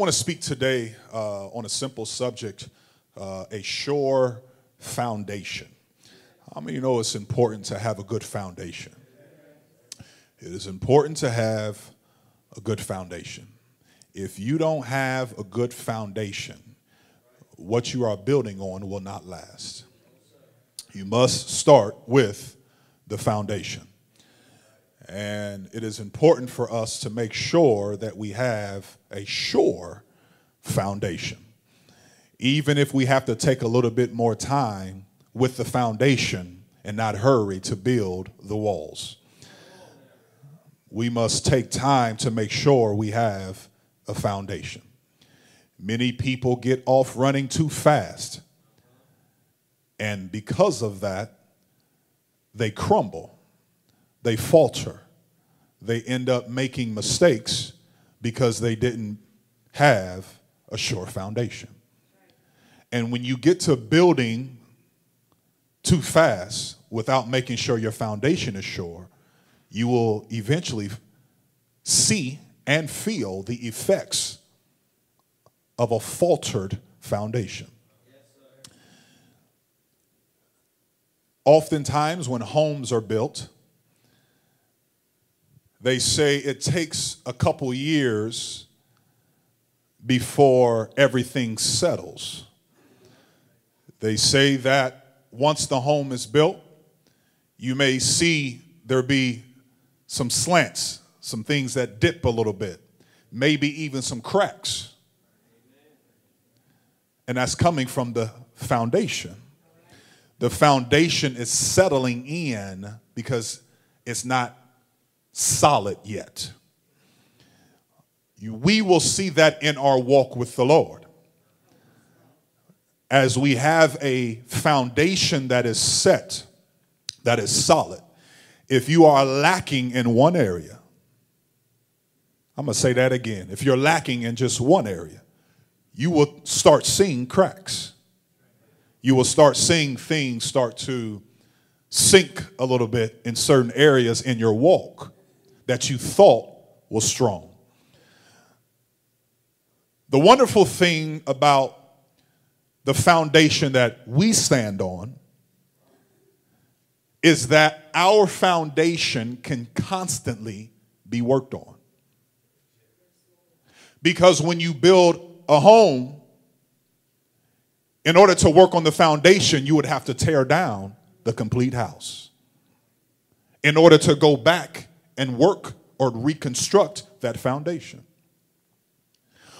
I want to speak today on a simple subject, a sure foundation. How many know it's important to have a good foundation? It is important to have a good foundation. If you don't have a good foundation, what you are building on will not last. You must start with the foundation. And it is important for us to make sure that we have a sure foundation. Even if we have to take a little bit more time with the foundation and not hurry to build the walls. We must take time to make sure we have a foundation. Many people get off running too fast. And because of that, they crumble. They falter. They end up making mistakes because they didn't have a sure foundation. And when you get to building too fast without making sure your foundation is sure, you will eventually see and feel the effects of a faltered foundation. Oftentimes when homes are built, they say it takes a couple years before everything settles. They say that once the home is built, you may see there be some slants, some things that dip a little bit, maybe even some cracks. And that's coming from the foundation. The foundation is settling in because it's not solid yet. We will see that in our walk with the Lord. As we have a foundation that is set, that is solid. If you are lacking in one area, I'm going to say that again. If you're lacking in just one area, you will start seeing cracks. You will start seeing things start to sink a little bit in certain areas in your walk that you thought was strong. The wonderful thing about the foundation that we stand on is that our foundation can constantly be worked on. Because when you build a home, in order to work on the foundation, you would have to tear down the complete house in order to go back and work or reconstruct that foundation.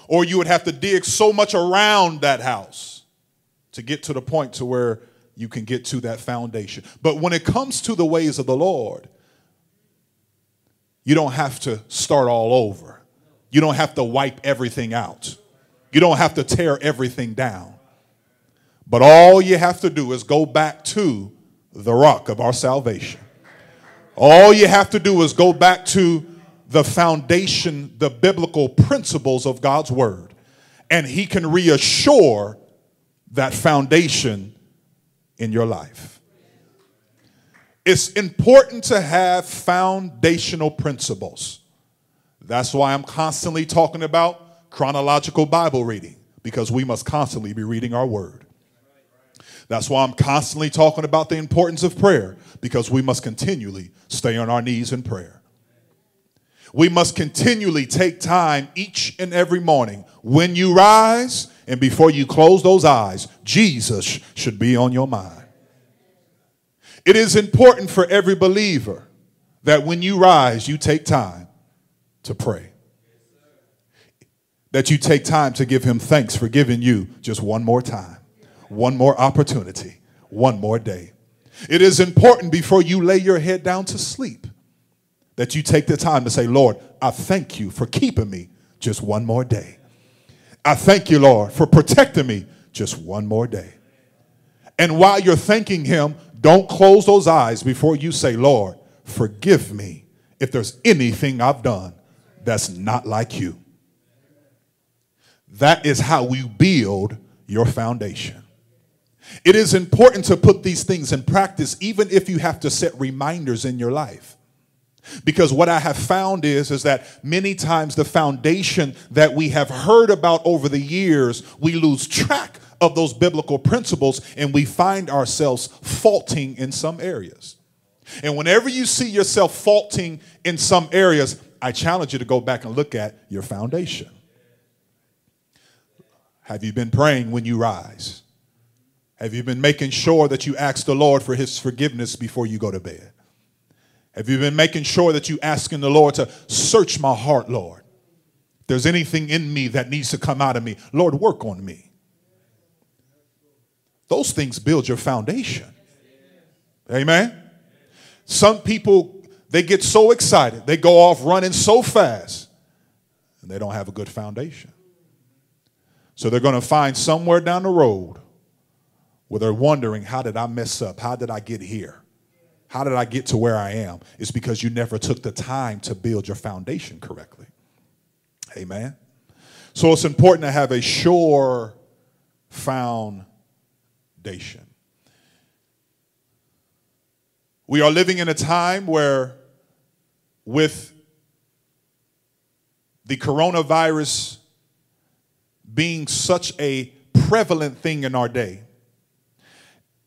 Or you would have to dig so much around that house to get to the point to where you can get to that foundation. But when it comes to the ways of the Lord, you don't have to start all over. You don't have to wipe everything out. You don't have to tear everything down. But all you have to do is go back to the rock of our salvation. All you have to do is go back to the foundation, the biblical principles of God's word. And he can reassure that foundation in your life. It's important to have foundational principles. That's why I'm constantly talking about chronological Bible reading, because we must constantly be reading our word. That's why I'm constantly talking about the importance of prayer, because we must continually stay on our knees in prayer. We must continually take time each and every morning. When you rise and before you close those eyes, Jesus should be on your mind. It is important for every believer that when you rise, you take time to pray. That you take time to give him thanks for giving you just one more time. One more opportunity, one more day. It is important before you lay your head down to sleep that you take the time to say, Lord, I thank you for keeping me just one more day. I thank you, Lord, for protecting me just one more day. And while you're thanking him, don't close those eyes before you say, Lord, forgive me if there's anything I've done that's not like you. That is how we build your foundation. It is important to put these things in practice, even if you have to set reminders in your life. Because what I have found is that many times the foundation that we have heard about over the years, we lose track of those biblical principles and we find ourselves faulting in some areas. And whenever you see yourself faulting in some areas, I challenge you to go back and look at your foundation. Have you been praying when you rise? Have you been making sure that you ask the Lord for his forgiveness before you go to bed? Have you been making sure that you asking the Lord to search my heart, Lord? If there's anything in me that needs to come out of me, Lord, work on me. Those things build your foundation. Amen. Some people, they get so excited. They go off running so fast and they don't have a good foundation. So they're going to find somewhere down the road where they're wondering, how did I mess up? How did I get here? How did I get to where I am? It's because you never took the time to build your foundation correctly. Amen. So it's important to have a sure foundation. We are living in a time where, with the coronavirus being such a prevalent thing in our day,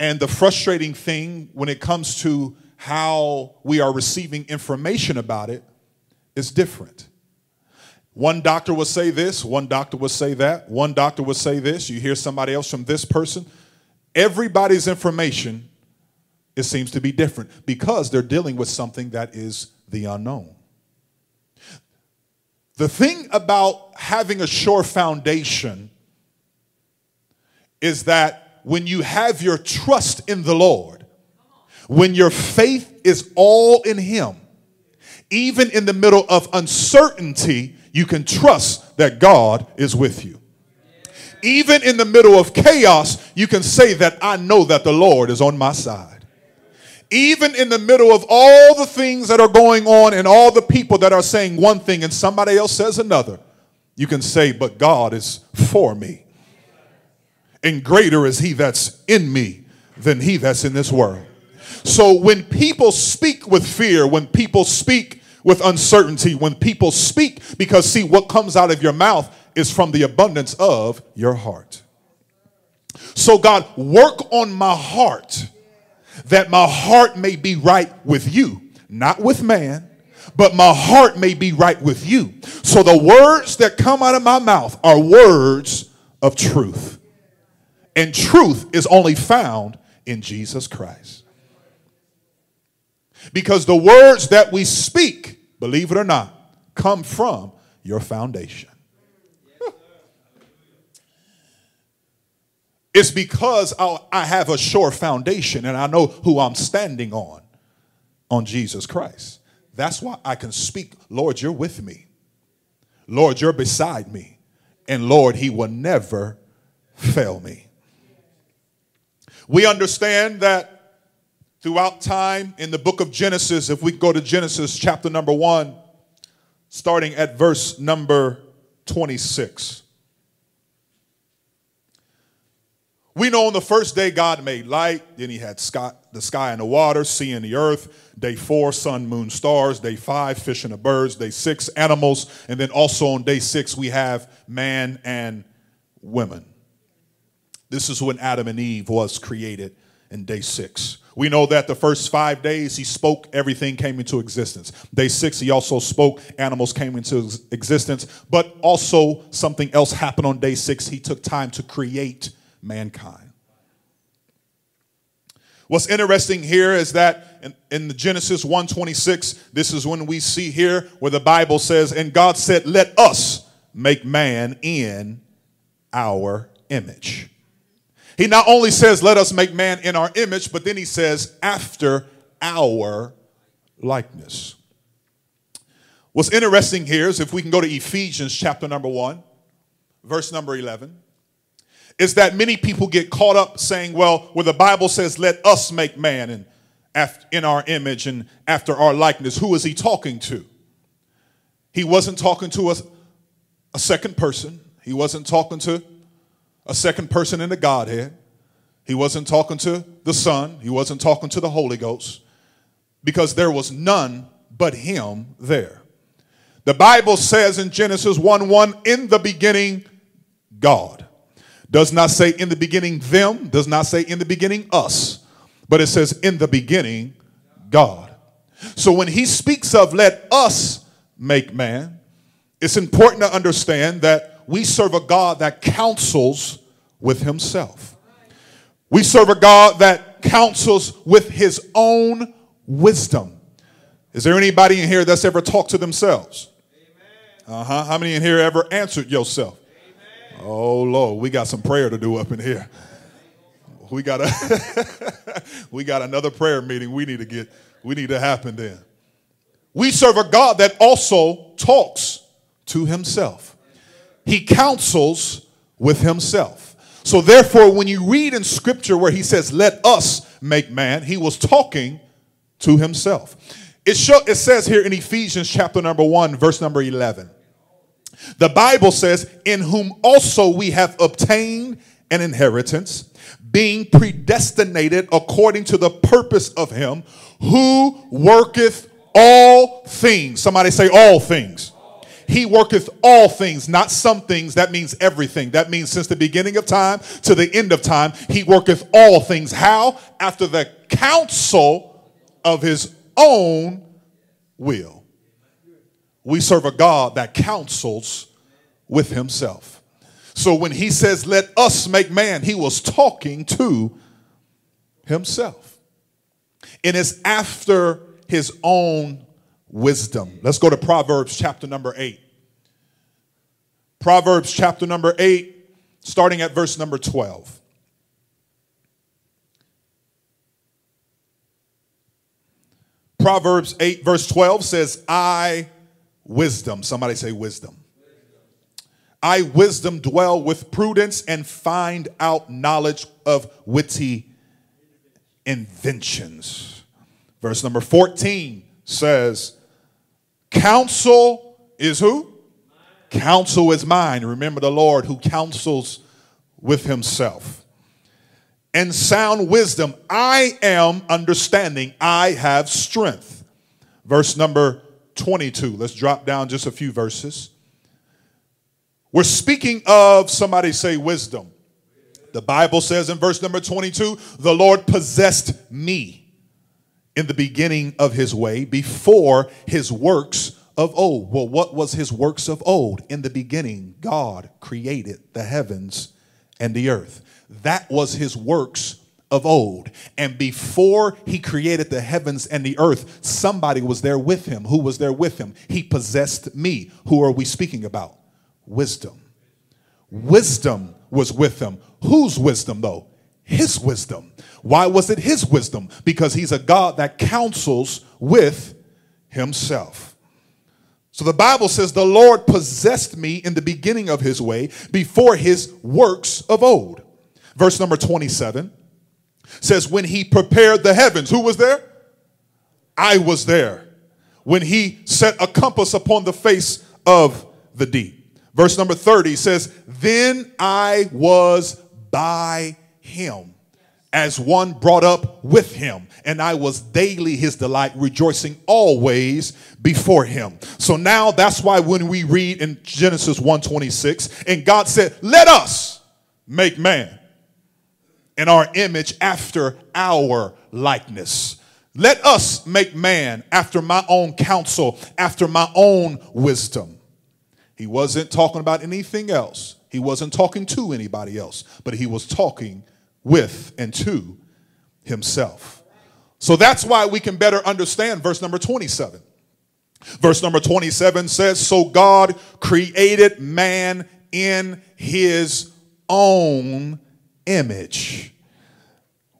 and the frustrating thing when it comes to how we are receiving information about it is different. One doctor will say this, one doctor will say that, one doctor will say this. You hear somebody else from this person. Everybody's information, it seems to be different because they're dealing with something that is the unknown. The thing about having a sure foundation is that when you have your trust in the Lord, when your faith is all in him, even in the middle of uncertainty, you can trust that God is with you. Even in the middle of chaos, you can say that I know that the Lord is on my side. Even in the middle of all the things that are going on and all the people that are saying one thing and somebody else says another, you can say, but God is for me. And greater is he that's in me than he that's in this world. So when people speak with fear, when people speak with uncertainty, when people speak, because see, what comes out of your mouth is from the abundance of your heart. So God, work on my heart that my heart may be right with you, not with man, but my heart may be right with you. So the words that come out of my mouth are words of truth. And truth is only found in Jesus Christ. Because the words that we speak, believe it or not, come from your foundation. It's because I have a sure foundation and I know who I'm standing on Jesus Christ. That's why I can speak, Lord, you're with me. Lord, you're beside me. And Lord, he will never fail me. We understand that throughout time in the book of Genesis, if we go to Genesis chapter number 1, starting at verse number 26. We know on the first day God made light, then he had the sky and the water, sea and the earth. Day 4, sun, moon, stars. Day 5, fish and the birds. Day 6, animals. And then also on day 6, we have man and women. This is when Adam and Eve was created in day 6. We know that the first 5 days he spoke, everything came into existence. Day 6, he also spoke, animals came into existence. But also something else happened on day 6. He took time to create mankind. What's interesting here is that in the Genesis 1:26, this is when we see here where the Bible says, and God said, let us make man in our image. He not only says, let us make man in our image, but then he says, after our likeness. What's interesting here is if we can go to Ephesians chapter number 1, verse number 11, is that many people get caught up saying, well, where the Bible says, let us make man in our image and after our likeness, who is he talking to? He wasn't talking to a second person. He wasn't talking to a second person in the Godhead. He wasn't talking to the Son. He wasn't talking to the Holy Ghost, because there was none but him there. The Bible says in Genesis 1:1, in the beginning, God. Does not say in the beginning them, does not say in the beginning us, but it says in the beginning, God. So when he speaks of let us make man, it's important to understand that we serve a God that counsels with himself. We serve a God that counsels with his own wisdom. Is there anybody in here that's ever talked to themselves? How many in here ever answered yourself? Amen. Oh, Lord, we got some prayer to do up in here. We got a we got another prayer meeting we need to happen then. We serve a God that also talks to himself. He counsels with himself. So therefore, when you read in scripture where he says, let us make man, he was talking to himself. It says here in Ephesians chapter number 1, verse number 11. The Bible says, in whom also we have obtained an inheritance, being predestinated according to the purpose of him who worketh all things. Somebody say all things. He worketh all things, not some things. That means everything. That means since the beginning of time to the end of time, he worketh all things. How? After the counsel of his own will. We serve a God that counsels with himself. So when he says, let us make man, he was talking to himself. And it's after his own wisdom. Let's go to Proverbs chapter number 8. Proverbs chapter number 8, starting at verse number 12. Proverbs 8 verse 12 says, I, wisdom. Somebody say wisdom. I, wisdom, dwell with prudence and find out knowledge of witty inventions. Verse number 14 says, counsel is who? Mine. Counsel is mine. Remember the Lord who counsels with himself. And sound wisdom, I am understanding. I have strength. Verse number 22. Let's drop down just a few verses. We're speaking of, somebody say wisdom. The Bible says in verse number 22, the Lord possessed me in the beginning of his way before his works of old. Well, what was his works of old? In the beginning, God created the heavens and the earth. That was his works of old. And before he created the heavens and the earth, somebody was there with him. Who was there with him? He possessed me. Who are we speaking about? Wisdom. Wisdom was with him. Whose wisdom, though? His wisdom. Why was it his wisdom? Because he's a God that counsels with himself. So the Bible says the Lord possessed me in the beginning of his way before his works of old. Verse number 27 says, when he prepared the heavens, who was there? I was there. When he set a compass upon the face of the deep. Verse number 30 says, then I was by him as one brought up with him, and I was daily his delight, rejoicing always before him. So now that's why when we read in Genesis 1:26, and God said, let us make man in our image after our likeness. Let us make man after my own counsel, after my own wisdom. He wasn't talking about anything else. He wasn't talking to anybody else, but he was talking with and to himself. So that's why we can better understand verse number 27. Verse number 27 says, so God created man in his own image.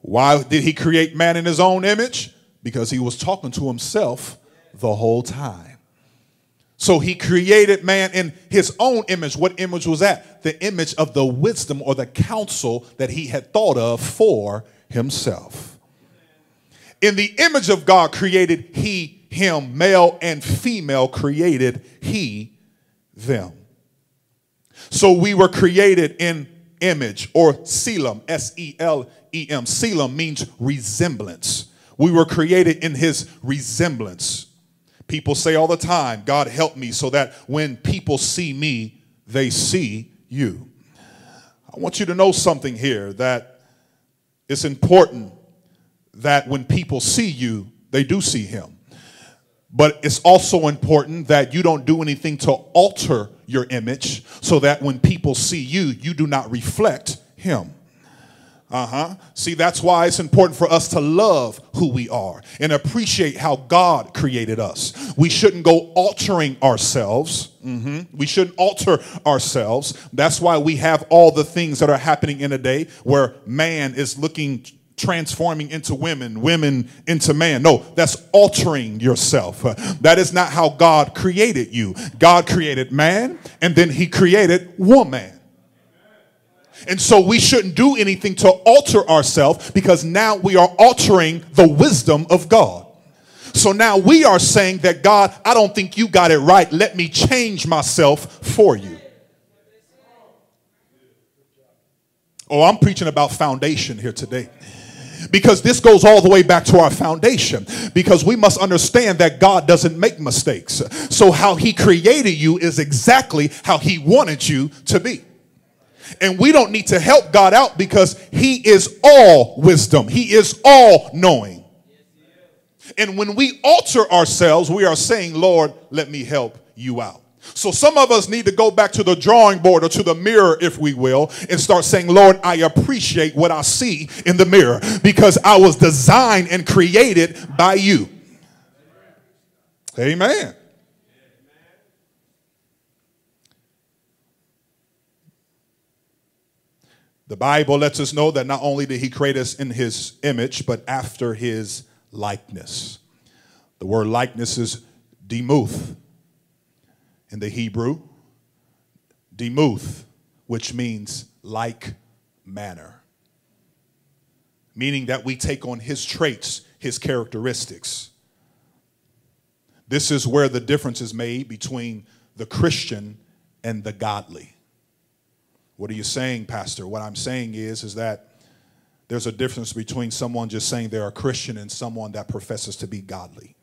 Why did he create man in his own image? Because he was talking to himself the whole time. So he created man in his own image. What image was that? The image of the wisdom or the counsel that he had thought of for himself. In the image of God created he, him, male and female created he, them. So we were created in image or selem, S-E-L-E-M. Selem means resemblance. We were created in his resemblance. People say all the time, God help me, so that when people see me, they see you. I want you to know something here, that it's important that when people see you, they do see him. But it's also important that you don't do anything to alter your image so that when people see you, you do not reflect him. See, that's why it's important for us to love who we are and appreciate how God created us. We shouldn't go altering ourselves. We shouldn't alter ourselves. That's why we have all the things that are happening in a day where man is looking, transforming into women, women into man. No, that's altering yourself. That is not how God created you. God created man, and then he created woman. And so we shouldn't do anything to alter ourselves, because now we are altering the wisdom of God. So now we are saying that, God, I don't think you got it right. Let me change myself for you. Oh, I'm preaching about foundation here today, because this goes all the way back to our foundation, because we must understand that God doesn't make mistakes. So how he created you is exactly how he wanted you to be. And we don't need to help God out, because he is all wisdom. He is all knowing. And when we alter ourselves, we are saying, Lord, let me help you out. So some of us need to go back to the drawing board, or to the mirror, if we will, and start saying, Lord, I appreciate what I see in the mirror, because I was designed and created by you. Amen. The Bible lets us know that not only did he create us in his image, but after his likeness. The word likeness is demuth. In the Hebrew, demuth, which means like manner. Meaning that we take on his traits, his characteristics. This is where the difference is made between the Christian and the godly. What are you saying, Pastor? What I'm saying is that there's a difference between someone just saying they're a Christian and someone that professes to be godly.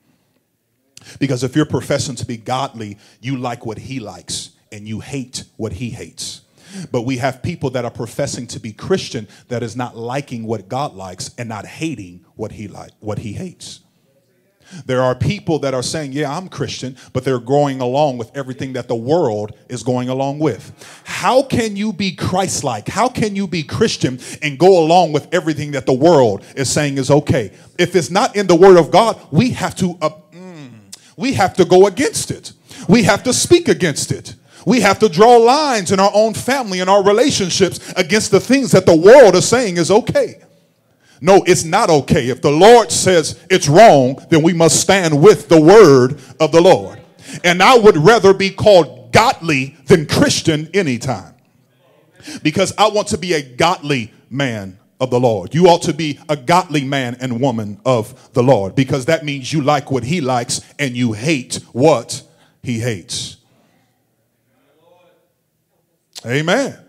Because if you're professing to be godly, you like what he likes and you hate what he hates. But we have people that are professing to be Christian that is not liking what God likes and not hating what he hates. There are people that are saying, yeah, I'm Christian, but they're going along with everything that the world is going along with. How can you be Christ-like? How can you be Christian and go along with everything that the world is saying is okay? If it's not in the Word of God, we have to go against it. We have to speak against it. We have to draw lines in our own family and our relationships against the things that the world is saying is okay. No, it's not okay. If the Lord says it's wrong, then we must stand with the word of the Lord. And I would rather be called godly than Christian anytime, because I want to be a godly man of the Lord. You ought to be a godly man and woman of the Lord, because that means you like what he likes and you hate what he hates. Amen.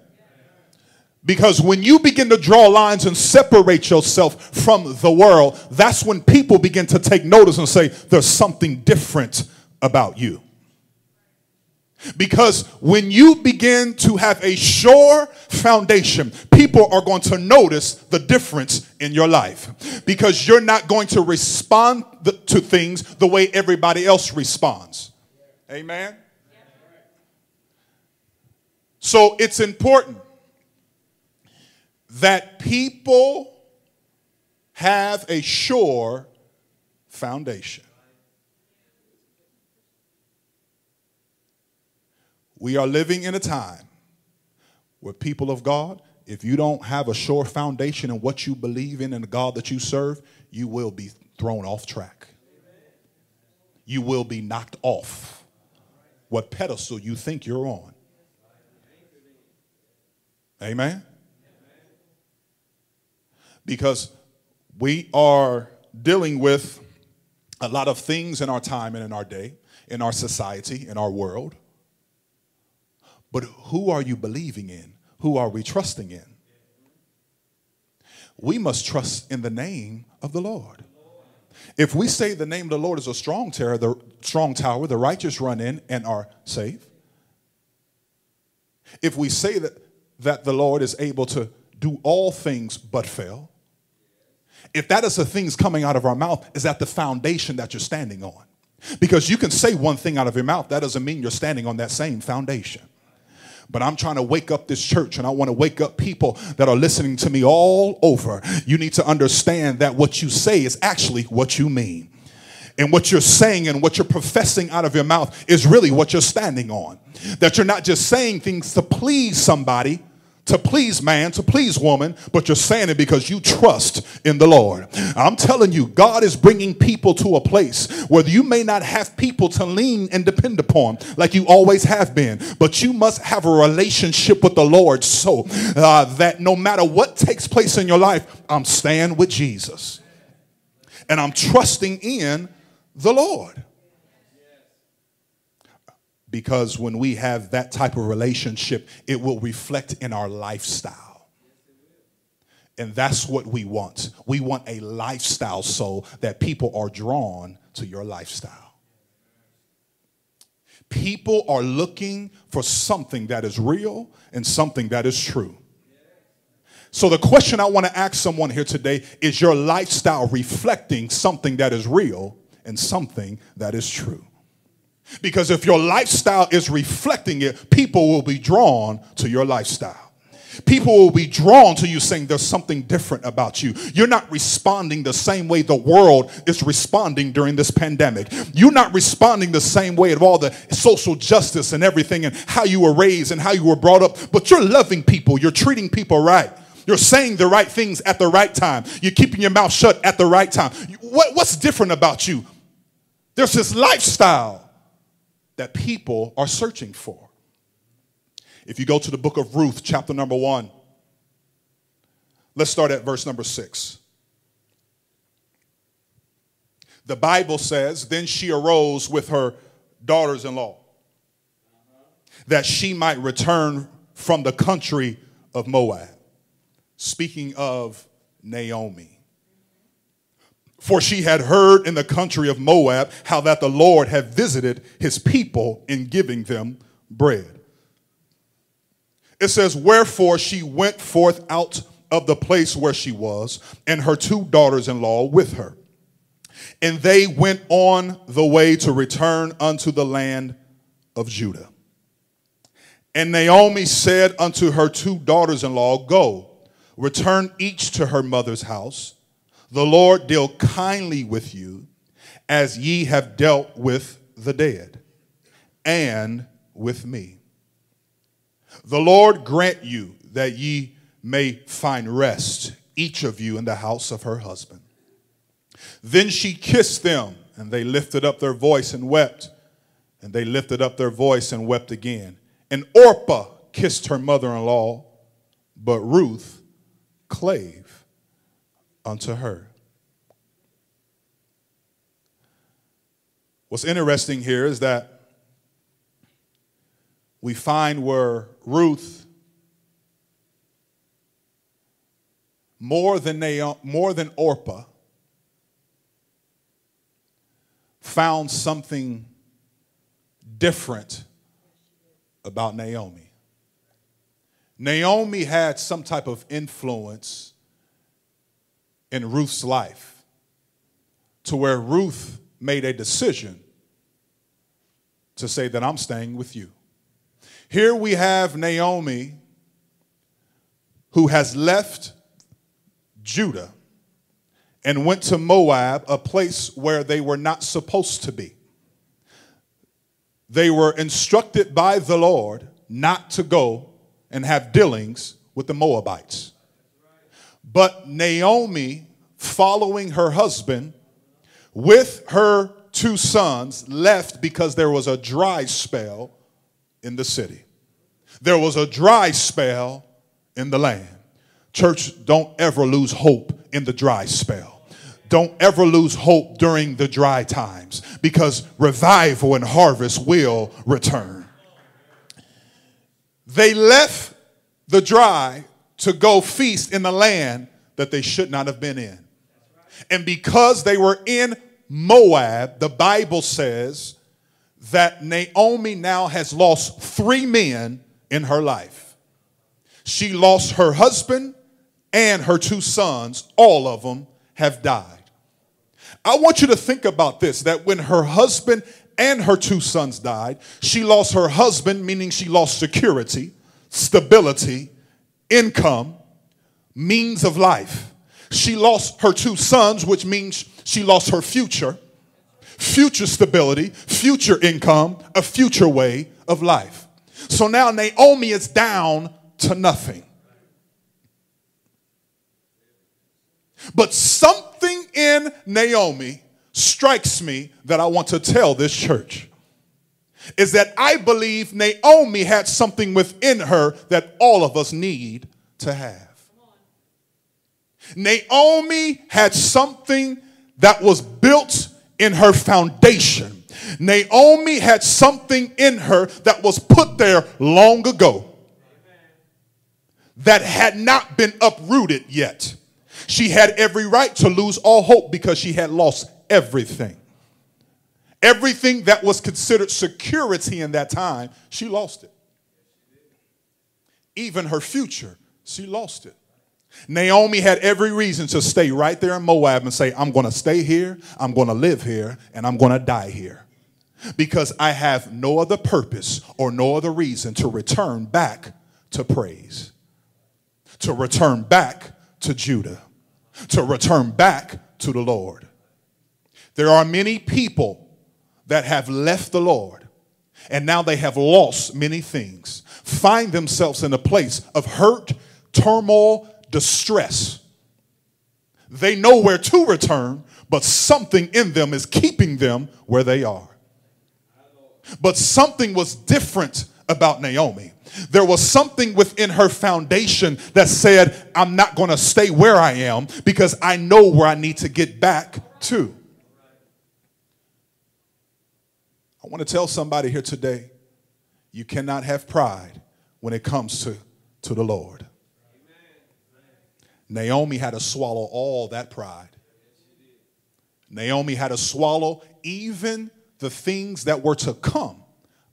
Because when you begin to draw lines and separate yourself from the world, that's when people begin to take notice and say, there's something different about you. Because when you begin to have a sure foundation, people are going to notice the difference in your life. Because you're not going to respond to things the way everybody else responds. Amen? So it's important that people have a sure foundation. We are living in a time where, people of God, if you don't have a sure foundation in what you believe in and the God that you serve, you will be thrown off track. You will be knocked off what pedestal you think you're on. Amen? Because we are dealing with a lot of things in our time and in our day, in our society, in our world. But who are you believing in? Who are we trusting in? We must trust in the name of the Lord. If we say the name of the Lord is a strong tower, the righteous run in and are safe. If we say that the Lord is able to do all things but fail, if that is the things coming out of our mouth, is that the foundation that you're standing on? Because you can say one thing out of your mouth, that doesn't mean you're standing on that same foundation. But I'm trying to wake up this church, and I want to wake up people that are listening to me all over. You need to understand that what you say is actually what you mean. And what you're saying and what you're professing out of your mouth is really what you're standing on. That you're not just saying things to please somebody, to please man, to please woman, but you're saying it because you trust in the Lord. I'm telling you, God is bringing people to a place where you may not have people to lean and depend upon like you always have been, but you must have a relationship with the Lord so that no matter what takes place in your life, I'm staying with Jesus. And I'm trusting in the Lord. Because when we have that type of relationship, it will reflect in our lifestyle. And that's what we want. We want a lifestyle so that people are drawn to your lifestyle. People are looking for something that is real and something that is true. So the question I want to ask someone here today is, your lifestyle reflecting something that is real and something that is true? Because if your lifestyle is reflecting it, people will be drawn to your lifestyle. People will be drawn to you saying there's something different about you. You're not responding the same way the world is responding during this pandemic. You're not responding the same way of all the social justice and everything and how you were raised and how you were brought up. But you're loving people. You're treating people right. You're saying the right things at the right time. You're keeping your mouth shut at the right time. What's different about you? There's this lifestyle that people are searching for. If you go to the book of Ruth, chapter number 1, let's start at verse number 6. The Bible says, "Then she arose with her daughters-in-law, that she might return from the country of Moab." Speaking of Naomi. "For she had heard in the country of Moab how that the Lord had visited his people in giving them bread." It says, "Wherefore she went forth out of the place where she was, and her 2 daughters-in-law with her. And they went on the way to return unto the land of Judah. And Naomi said unto her 2 daughters-in-law, Go, return each to her mother's house. The Lord deal kindly with you, as ye have dealt with the dead, and with me. The Lord grant you that ye may find rest, each of you in the house of her husband. Then she kissed them, and they lifted up their voice and wept. And they lifted up their voice and wept again. And Orpah kissed her mother-in-law, but Ruth clave unto her." What's interesting here is that we find where Ruth, more than Orpah, found something different about Naomi. Naomi had some type of influence in Ruth's life, to where Ruth made a decision to say that I'm staying with you. Here we have Naomi, who has left Judah and went to Moab, a place where they were not supposed to be. They were instructed by the Lord not to go and have dealings with the Moabites. But Naomi, following her husband with her 2 sons, left because there was a dry spell in the city. There was a dry spell in the land. Church, don't ever lose hope in the dry spell. Don't ever lose hope during the dry times, because revival and harvest will return. They left the dry to go feast in the land that they should not have been in. And because they were in Moab, the Bible says that Naomi now has lost three men in her life. She lost her husband and her two sons. All of them have died. I want you to think about this, that when her husband and her two sons died, she lost her husband, meaning she lost security, stability, income, means of life. She lost her two sons, which means she lost her future, future stability, future income, a future way of life. So now Naomi is down to nothing. But something in Naomi strikes me that I want to tell this church is that I believe Naomi had something within her that all of us need to have. Naomi had something that was built in her foundation. Naomi had something in her that was put there long ago that had not been uprooted yet. She had every right to lose all hope because she had lost everything. Everything that was considered security in that time, she lost it. Even her future, she lost it. Naomi had every reason to stay right there in Moab and say, I'm going to stay here, I'm going to live here, and I'm going to die here. Because I have no other purpose or no other reason to return back to praise, to return back to Judah, to return back to the Lord. There are many people that have left the Lord, and now they have lost many things, find themselves in a place of hurt, turmoil, distress. They know where to return, but something in them is keeping them where they are. But something was different about Naomi. There was something within her foundation that said, I'm not going to stay where I am because I know where I need to get back to. I want to tell somebody here today, you cannot have pride when it comes to the Lord. Naomi had to swallow all that pride. Naomi had to swallow even the things that were to come.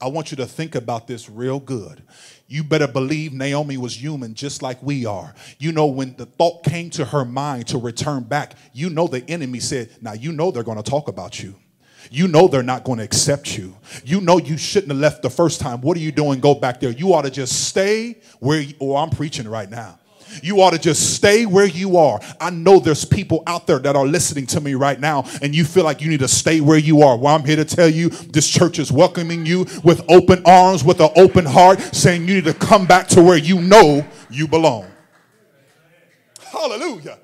I want you to think about this real good. You better believe Naomi was human just like we are. You know, when the thought came to her mind to return back, you know the enemy said, now you know they're going to talk about you. You know they're not going to accept you. You know you shouldn't have left the first time. What are you doing? Go back there. You ought to just stay where you are. I'm preaching right now. You ought to just stay where you are. I know there's people out there that are listening to me right now, and you feel like you need to stay where you are. Well, I'm here to tell you this church is welcoming you with open arms, with an open heart, saying you need to come back to where you know you belong. Hallelujah.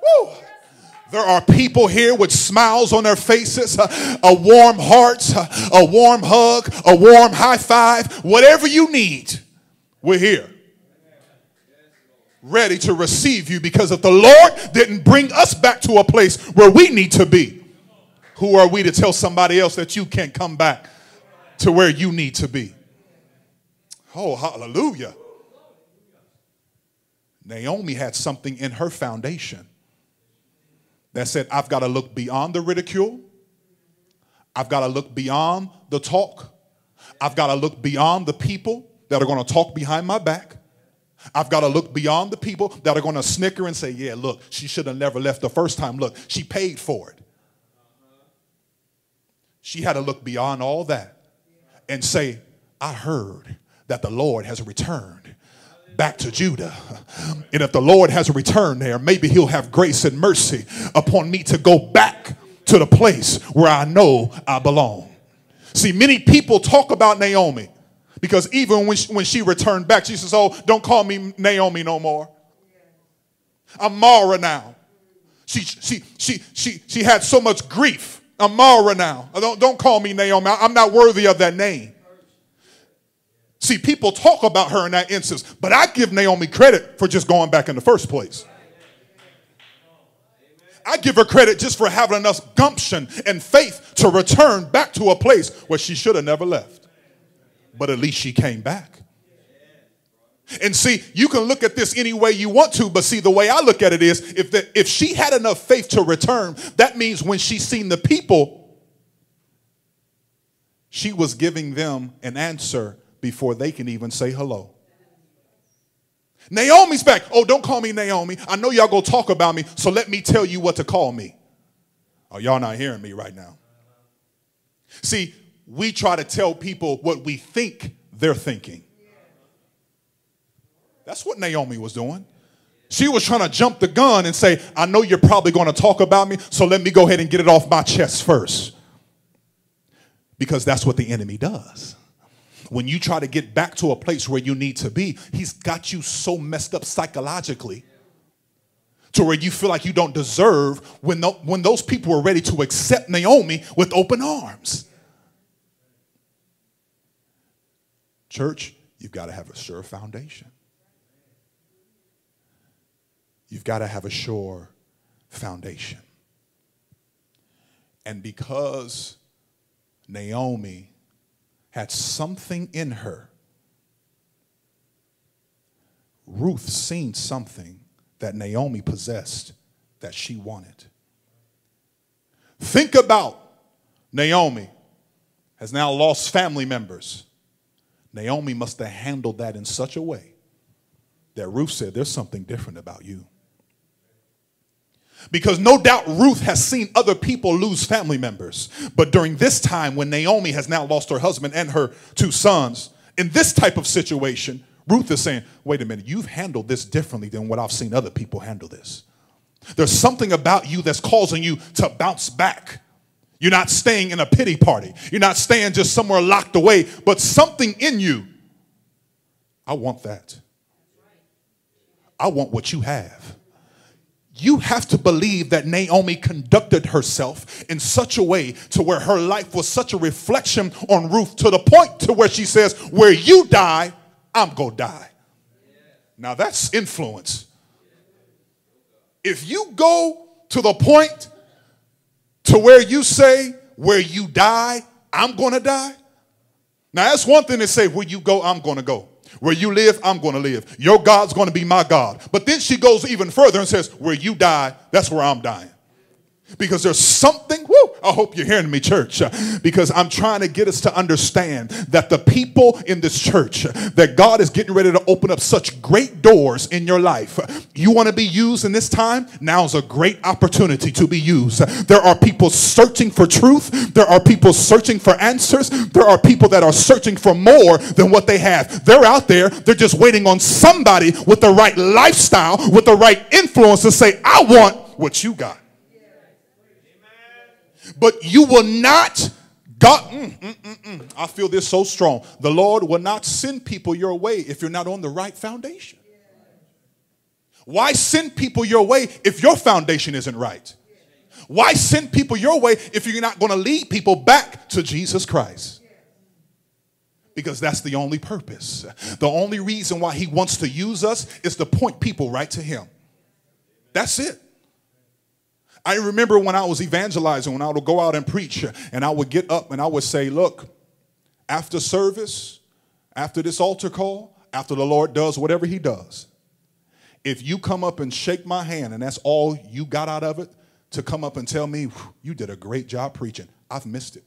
Woo. There are people here with smiles on their faces, a warm heart, a warm hug, a warm high five. Whatever you need, we're here, ready to receive you, because if the Lord didn't bring us back to a place where we need to be, who are we to tell somebody else that you can't come back to where you need to be? Oh, hallelujah. Naomi had something in her foundation that said, I've got to look beyond the ridicule. I've got to look beyond the talk. I've got to look beyond the people that are going to talk behind my back. I've got to look beyond the people that are going to snicker and say, yeah, look, she should have never left the first time. Look, she paid for it. She had to look beyond all that and say, I heard that the Lord has returned back to Judah. And if the Lord has returned there, maybe he'll have grace and mercy upon me to go back to the place where I know I belong. See, many people talk about Naomi. Because even when she returned back, she says, oh, don't call me Naomi no more. I'm Mara now. She had so much grief. I'm Mara now. Don't call me Naomi. I'm not worthy of that name. See, people talk about her in that instance, but I give Naomi credit for just going back in the first place. I give her credit just for having enough gumption and faith to return back to a place where she should have never left. But at least she came back. And see, you can look at this any way you want to, but see, the way I look at it is if she had enough faith to return, that means when she seen the people, she was giving them an answer before they can even say hello. Naomi's back. Oh, don't call me Naomi. I know y'all gonna talk about me, so let me tell you what to call me. Oh, y'all not hearing me right now. See, we try to tell people what we think they're thinking. That's what Naomi was doing. She was trying to jump the gun and say, I know you're probably going to talk about me, so let me go ahead and get it off my chest first. Because that's what the enemy does. When you try to get back to a place where you need to be, he's got you so messed up psychologically to where you feel like you don't deserve when those people were ready to accept Naomi with open arms. Church, you've got to have a sure foundation. You've got to have a sure foundation. And because Naomi had something in her, Ruth seen something that Naomi possessed that she wanted. Think about Naomi has now lost family members. Naomi must have handled that in such a way that Ruth said, there's something different about you. Because no doubt Ruth has seen other people lose family members. But during this time when Naomi has now lost her husband and her two sons, in this type of situation, Ruth is saying, wait a minute, you've handled this differently than what I've seen other people handle this. There's something about you that's causing you to bounce back. You're not staying in a pity party. You're not staying just somewhere locked away, but something in you. I want that. I want what you have. You have to believe that Naomi conducted herself in such a way to where her life was such a reflection on Ruth to the point to where she says, where you die, I'm going to die. Yeah. Now that's influence. If you go to the point to where you say, where you die, I'm going to die. Now that's one thing to say, where you go, I'm going to go. Where you live, I'm going to live. Your God's going to be my God. But then she goes even further and says, where you die, that's where I'm dying. Because there's something, woo, I hope you're hearing me, church, because I'm trying to get us to understand that the people in this church, that God is getting ready to open up such great doors in your life. You want to be used in this time? Now's a great opportunity to be used. There are people searching for truth. There are people searching for answers. There are people that are searching for more than what they have. They're out there. They're just waiting on somebody with the right lifestyle, with the right influence to say, I want what you got. But you will not, God, I feel this so strong. The Lord will not send people your way if you're not on the right foundation. Why send people your way if your foundation isn't right? Why send people your way if you're not going to lead people back to Jesus Christ? Because that's the only purpose. The only reason why he wants to use us is to point people right to him. That's it. I remember when I was evangelizing, when I would go out and preach, and I would get up and I would say, look, after service, after this altar call, after the Lord does whatever he does, if you come up and shake my hand and that's all you got out of it, to come up and tell me, you did a great job preaching, I've missed it.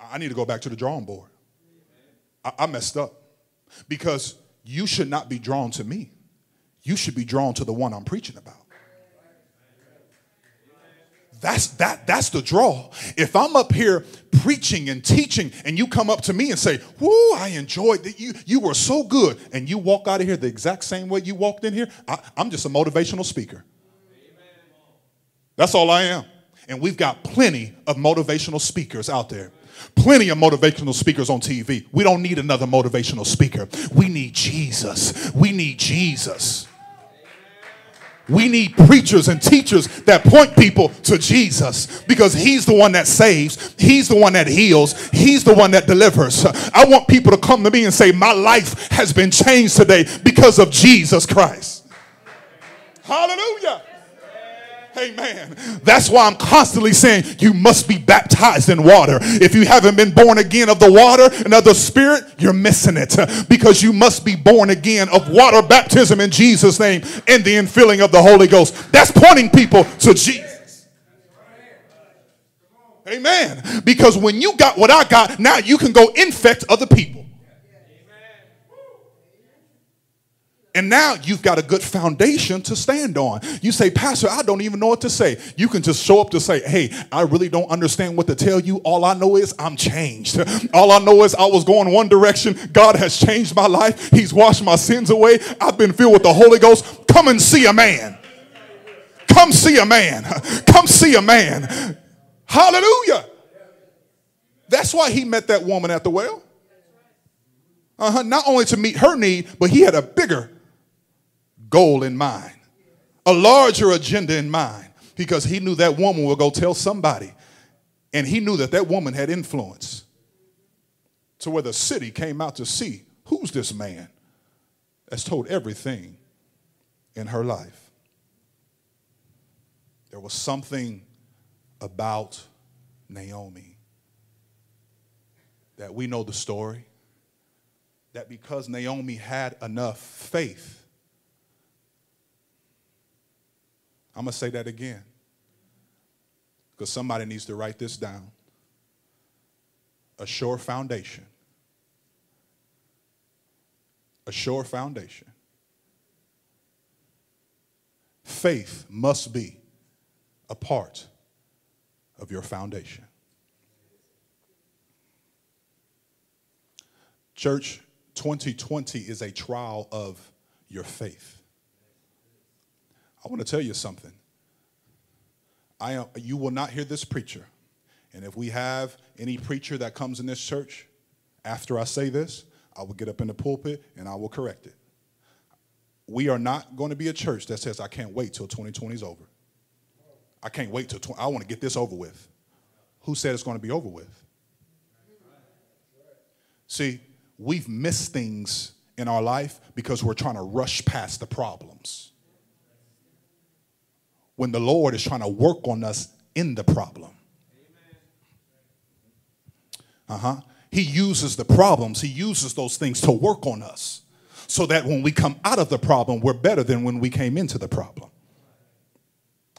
I need to go back to the drawing board. I messed up. Because you should not be drawn to me. You should be drawn to the one I'm preaching about. That's the draw. If I'm up here preaching and teaching and you come up to me and say, whoo, I enjoyed that. You were so good. And you walk out of here the exact same way you walked in here. I'm just a motivational speaker. That's all I am. And we've got plenty of motivational speakers out there. Plenty of motivational speakers on TV. We don't need another motivational speaker. We need Jesus. We need Jesus. We need preachers and teachers that point people to Jesus because he's the one that saves. He's the one that heals. He's the one that delivers. I want people to come to me and say, my life has been changed today because of Jesus Christ. Hallelujah. Amen. That's why I'm constantly saying you must be baptized in water. If you haven't been born again of the water and of the Spirit, you're missing it, because you must be born again of water baptism in Jesus' name and the infilling of the Holy Ghost. That's pointing people to Jesus. Amen. Because when you got what I got, now you can go infect other people. And now you've got a good foundation to stand on. You say, Pastor, I don't even know what to say. You can just show up to say, hey, I really don't understand what to tell you. All I know is I'm changed. All I know is I was going one direction. God has changed my life. He's washed my sins away. I've been filled with the Holy Ghost. Come and see a man. Come see a man. Come see a man. Hallelujah. That's why he met that woman at the well. Not only to meet her need, but he had a bigger goal in mind, a larger agenda in mind, because he knew that woman would go tell somebody, and he knew that that woman had influence to where the city came out to see who's this man that's told everything in her life. There was something about Naomi that we know the story, that because Naomi had enough faith. I'm going to say that again, because somebody needs to write this down. A sure foundation. A sure foundation. Faith must be a part of your foundation. Church, 2020 is a trial of your faith. I want to tell you something. You will not hear this preacher. And if we have any preacher that comes in this church, after I say this, I will get up in the pulpit and I will correct it. We are not going to be a church that says, I can't wait till 2020 is over. I can't wait till, I want to get this over with. Who said it's going to be over with? See, we've missed things in our life because we're trying to rush past the problems, when the Lord is trying to work on us in the problem. He uses the problems. He uses those things to work on us so that when we come out of the problem, we're better than when we came into the problem.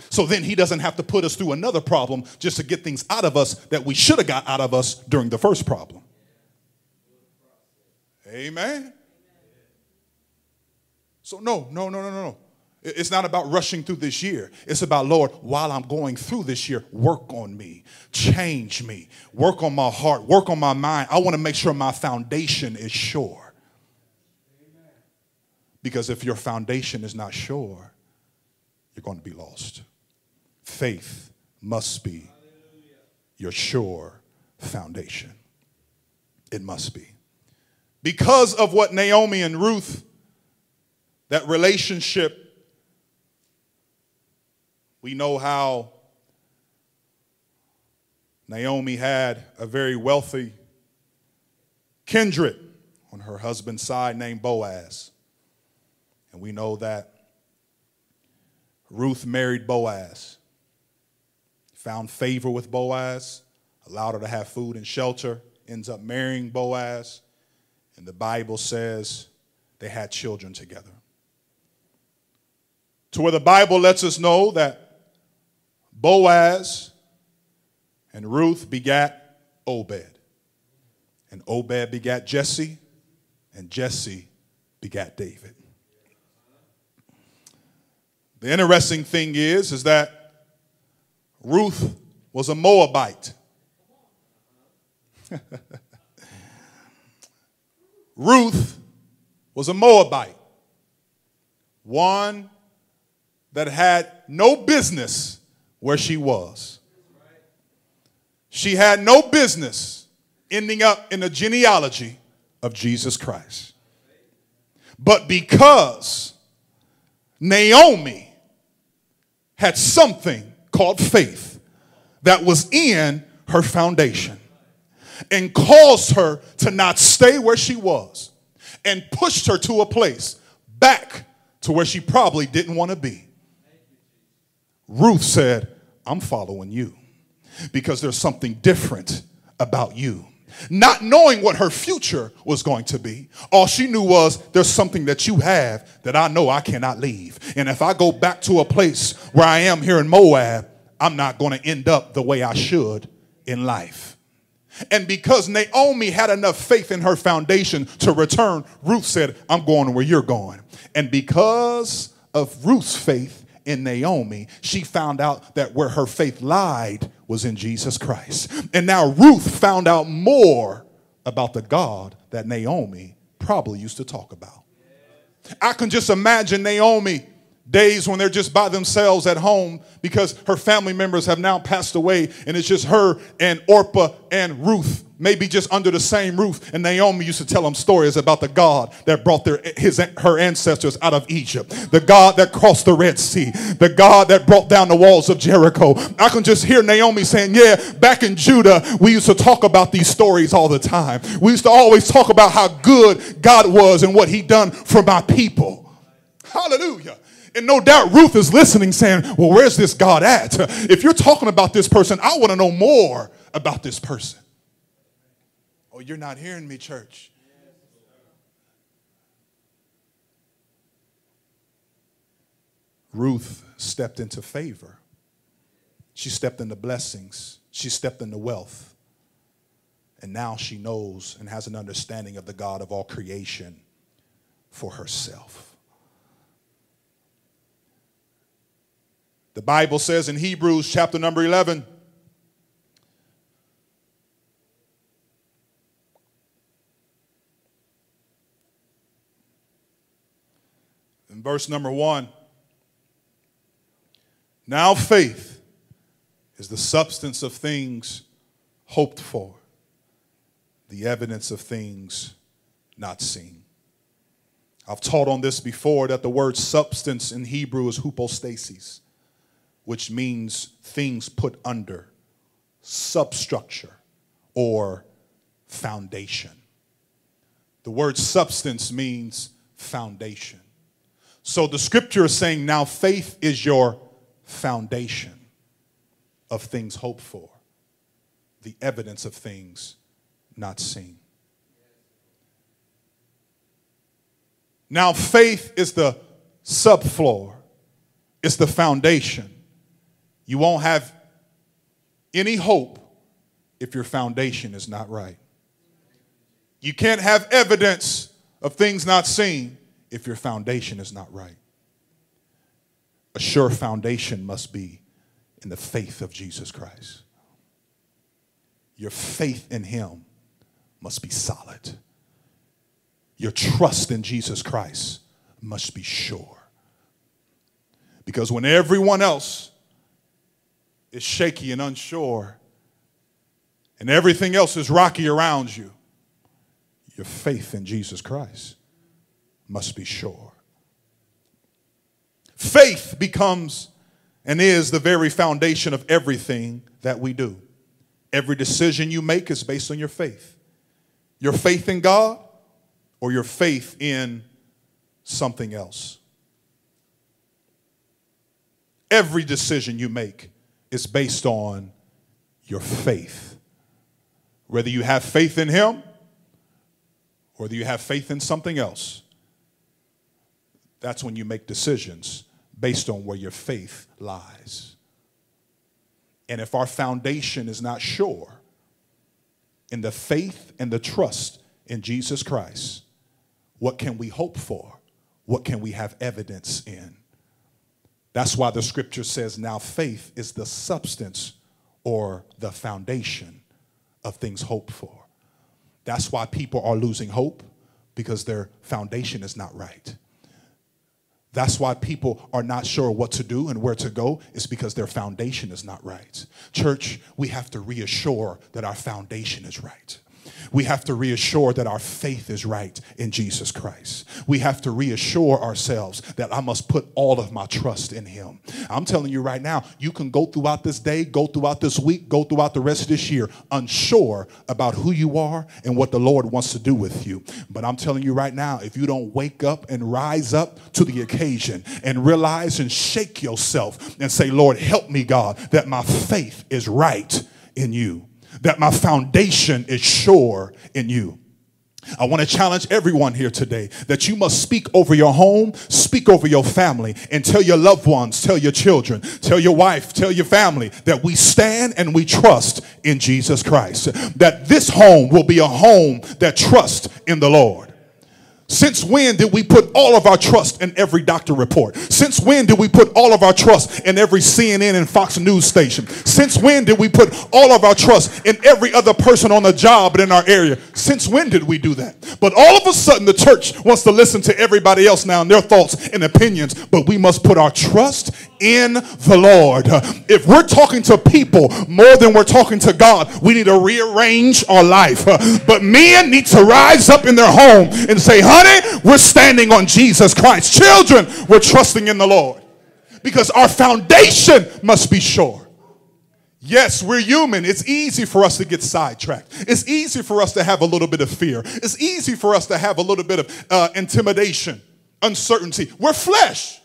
So then he doesn't have to put us through another problem just to get things out of us that we should have got out of us during the first problem. Amen. So no. It's not about rushing through this year. It's about, Lord, while I'm going through this year, work on me, change me, work on my heart, work on my mind. I want to make sure my foundation is sure. Because if your foundation is not sure, you're going to be lost. Faith must be your sure foundation. It must be. Because of what Naomi and Ruth, that relationship, we know how Naomi had a very wealthy kindred on her husband's side named Boaz. And we know that Ruth married Boaz, found favor with Boaz, allowed her to have food and shelter, ends up marrying Boaz. And the Bible says they had children together. To where the Bible lets us know that Boaz and Ruth begat Obed, and Obed begat Jesse, and Jesse begat David. The interesting thing is that Ruth was a Moabite. Ruth was a Moabite, one that had no business where she was. She had no business ending up in the genealogy of Jesus Christ. But because Naomi had something called faith that was in her foundation and caused her to not stay where she was and pushed her to a place back to where she probably didn't want to be. Ruth said, I'm following you because there's something different about you. Not knowing what her future was going to be, all she knew was there's something that you have that I know I cannot leave. And if I go back to a place where I am here in Moab, I'm not going to end up the way I should in life. And because Naomi had enough faith in her foundation to return, Ruth said, I'm going where you're going. And because of Ruth's faith in Naomi, she found out that where her faith lied was in Jesus Christ. And now Ruth found out more about the God that Naomi probably used to talk about. I can just imagine Naomi days when they're just by themselves at home because her family members have now passed away, and it's just her and Orpah and Ruth, maybe just under the same roof. And Naomi used to tell them stories about the God that brought her ancestors out of Egypt, the God that crossed the Red Sea, the God that brought down the walls of Jericho. I can just hear Naomi saying, yeah, back in Judah, we used to talk about these stories all the time. We used to always talk about how good God was and what he done for my people. Hallelujah. And no doubt Ruth is listening saying, well, where's this God at? If you're talking about this person, I want to know more about this person. Oh, you're not hearing me, church. Ruth stepped into favor. She stepped into blessings. She stepped into wealth. And now she knows and has an understanding of the God of all creation for herself. The Bible says in Hebrews chapter number 11, in verse number 1, now faith is the substance of things hoped for, the evidence of things not seen. I've taught on this before that the word substance in Hebrew is hypostasis, which means things put under, substructure, or foundation. The word substance means foundation. So the scripture is saying now faith is your foundation of things hoped for, the evidence of things not seen. Now faith is the subfloor, it's the foundation. You won't have any hope if your foundation is not right. You can't have evidence of things not seen if your foundation is not right. A sure foundation must be in the faith of Jesus Christ. Your faith in him must be solid. Your trust in Jesus Christ must be sure. Because when everyone else is shaky and unsure, and everything else is rocky around you, your faith in Jesus Christ must be sure. Faith becomes and is the very foundation of everything that we do. Every decision you make is based on your faith. Your faith in God or your faith in something else. Every decision you make is based on your faith. Whether you have faith in him or whether you have faith in something else, that's when you make decisions based on where your faith lies. And if our foundation is not sure in the faith and the trust in Jesus Christ, what can we hope for? What can we have evidence in? That's why the scripture says now faith is the substance or the foundation of things hoped for. That's why people are losing hope, because their foundation is not right. That's why people are not sure what to do and where to go, is because their foundation is not right. Church, we have to reassure that our foundation is right. We have to reassure that our faith is right in Jesus Christ. we have to reassure ourselves that I must put all of my trust in him. I'm telling you right now, you can go throughout this day, go throughout this week, go throughout the rest of this year, unsure about who you are and what the Lord wants to do with you. But I'm telling you right now, if you don't wake up and rise up to the occasion and realize and shake yourself and say, Lord, help me, God, that my faith is right in you, that my foundation is sure in you. I want to challenge everyone here today that you must speak over your home, speak over your family, and tell your loved ones, tell your children, tell your wife, tell your family that we stand and we trust in Jesus Christ, that this home will be a home that trusts in the Lord. Since when did we put all of our trust in every doctor report? Since when did we put all of our trust in every CNN and Fox News station? Since when did we put all of our trust in every other person on the job in our area? Since when did we do that? But all of a sudden the church wants to listen to everybody else now and their thoughts and opinions, but we must put our trust in the Lord. If we're talking to people more than we're talking to God, we need to rearrange our life. But men need to rise up in their home and say, honey, we're standing on Jesus Christ. Children, we're trusting in the Lord because our foundation must be sure. Yes, we're human. It's easy for us to get sidetracked. It's easy for us to have a little bit of fear. It's easy for us to have a little bit of intimidation, uncertainty. We're flesh.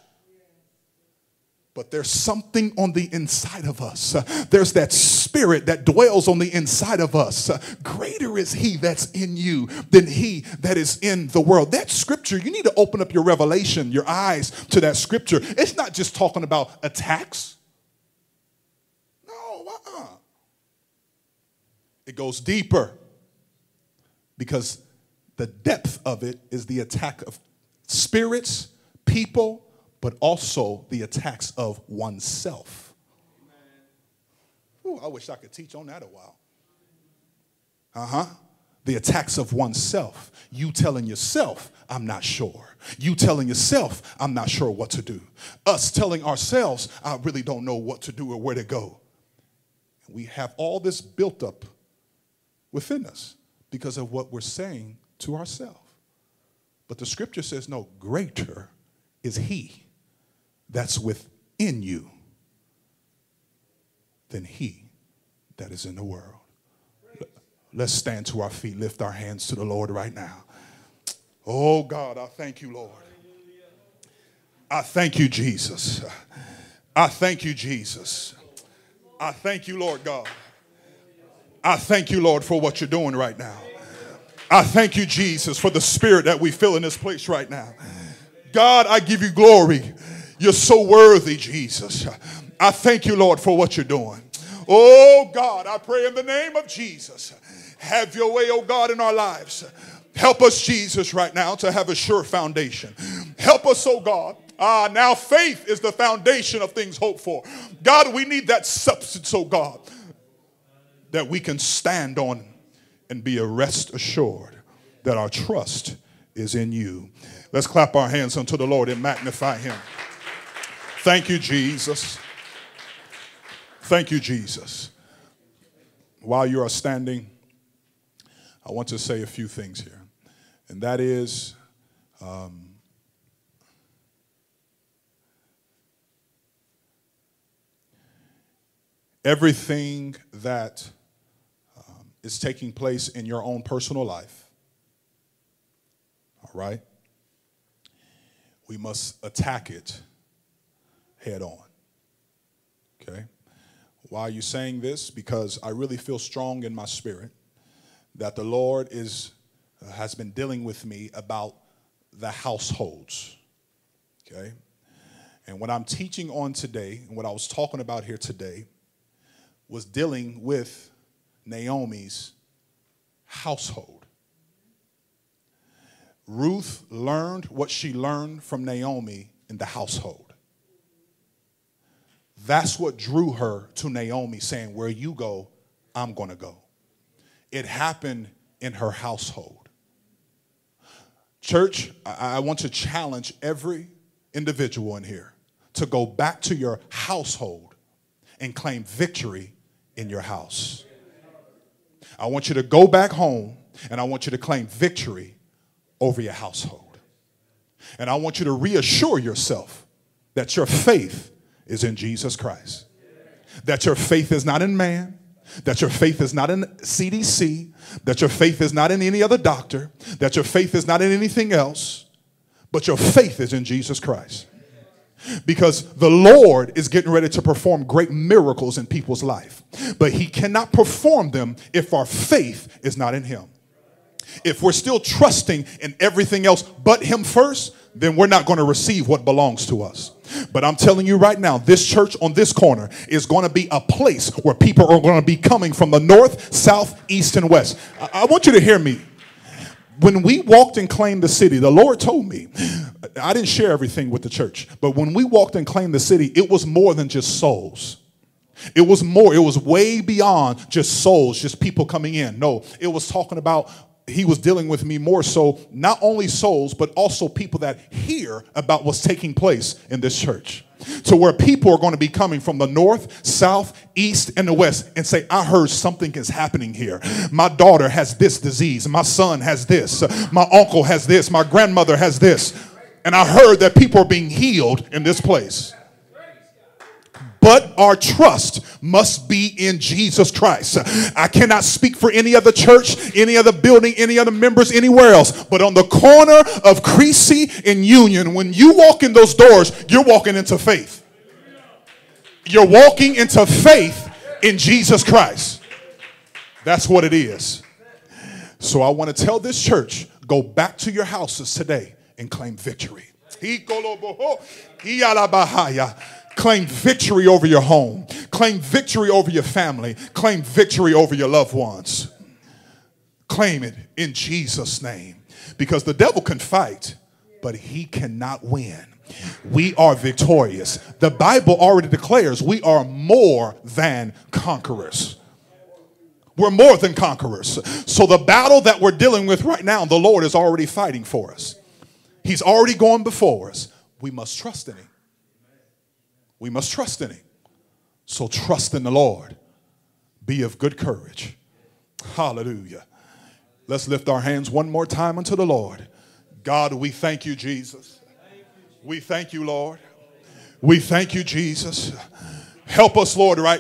But there's something on the inside of us. There's that spirit that dwells on the inside of us. Greater is he that's in you than he that is in the world. That scripture, you need to open up your revelation, your eyes to that scripture. It's not just talking about attacks. No, It goes deeper because the depth of it is the attack of spirits, people, but also the attacks of oneself. Ooh, I wish I could teach on that a while. The attacks of oneself. You telling yourself, I'm not sure. You telling yourself, I'm not sure what to do. Us telling ourselves, I really don't know what to do or where to go. We have all this built up within us because of what we're saying to ourselves. But the scripture says, no, greater is he that's within you than he that is in the world. Let's stand to our feet, lift our hands to the Lord right now. Oh God, I thank you, Lord. I thank you, Jesus. I thank you, Jesus. I thank you, Lord God. I thank you, Lord, for what you're doing right now. I thank you, Jesus, for the spirit that we feel in this place right now. God, I give you glory. You're so worthy, Jesus. I thank you, Lord, for what you're doing. Oh, God, I pray in the name of Jesus. Have your way, oh God, in our lives. Help us, Jesus, right now to have a sure foundation. Help us, oh God. Now faith is the foundation of things hoped for. God, we need that substance, oh God, that we can stand on and be rest assured that our trust is in you. Let's clap our hands unto the Lord and magnify him. Thank you, Jesus. Thank you, Jesus. While you are standing, I want to say a few things here. And that is, everything that is taking place in your own personal life, all right? We must attack it head on, okay? Why are you saying this? Because I really feel strong in my spirit that the Lord has been dealing with me about the households, okay? And what I'm teaching on today, and what I was talking about here today, was dealing with Naomi's household. Ruth learned what she learned from Naomi in the household. That's what drew her to Naomi, saying, where you go, I'm going to go. It happened in her household. Church, I want to challenge every individual in here to go back to your household and claim victory in your house. I want you to go back home, and I want you to claim victory over your household. And I want you to reassure yourself that your faith is in Jesus Christ, that your faith is not in man, that your faith is not in CDC, that your faith is not in any other doctor, that your faith is not in anything else, but your faith is in Jesus Christ. Because the Lord is getting ready to perform great miracles in people's life, but he cannot perform them if our faith is not in him. If we're still trusting in everything else but him first, then we're not going to receive what belongs to us. But I'm telling you right now, this church on this corner is going to be a place where people are going to be coming from the north, south, east, and west. I want you to hear me. When we walked and claimed the city, the Lord told me, I didn't share everything with the church, but when we walked and claimed the city, it was more than just souls. It was more, it was way beyond just souls, just people coming in. No, it was talking about, he was dealing with me more so, not only souls, but also people that hear about what's taking place in this church. To where people are going to be coming from the north, south, east, and the west and say, I heard something is happening here. My daughter has this disease. My son has this. My uncle has this. My grandmother has this. And I heard that people are being healed in this place. But our trust must be in Jesus Christ. I cannot speak for any other church, any other building, any other members, anywhere else. But on the corner of Creasy and Union, when you walk in those doors, you're walking into faith. You're walking into faith in Jesus Christ. That's what it is. So I want to tell this church, go back to your houses today and claim victory. Claim victory over your home. Claim victory over your family. Claim victory over your loved ones. Claim it in Jesus' name. Because the devil can fight, but he cannot win. We are victorious. The Bible already declares we are more than conquerors. We're more than conquerors. So the battle that we're dealing with right now, the Lord is already fighting for us. He's already going before us. We must trust in him. We must trust in him. So trust in the Lord. Be of good courage. Hallelujah. Let's lift our hands one more time unto the Lord. God, we thank you, Jesus. We thank you, Lord. We thank you, Jesus. Help us, Lord, right now.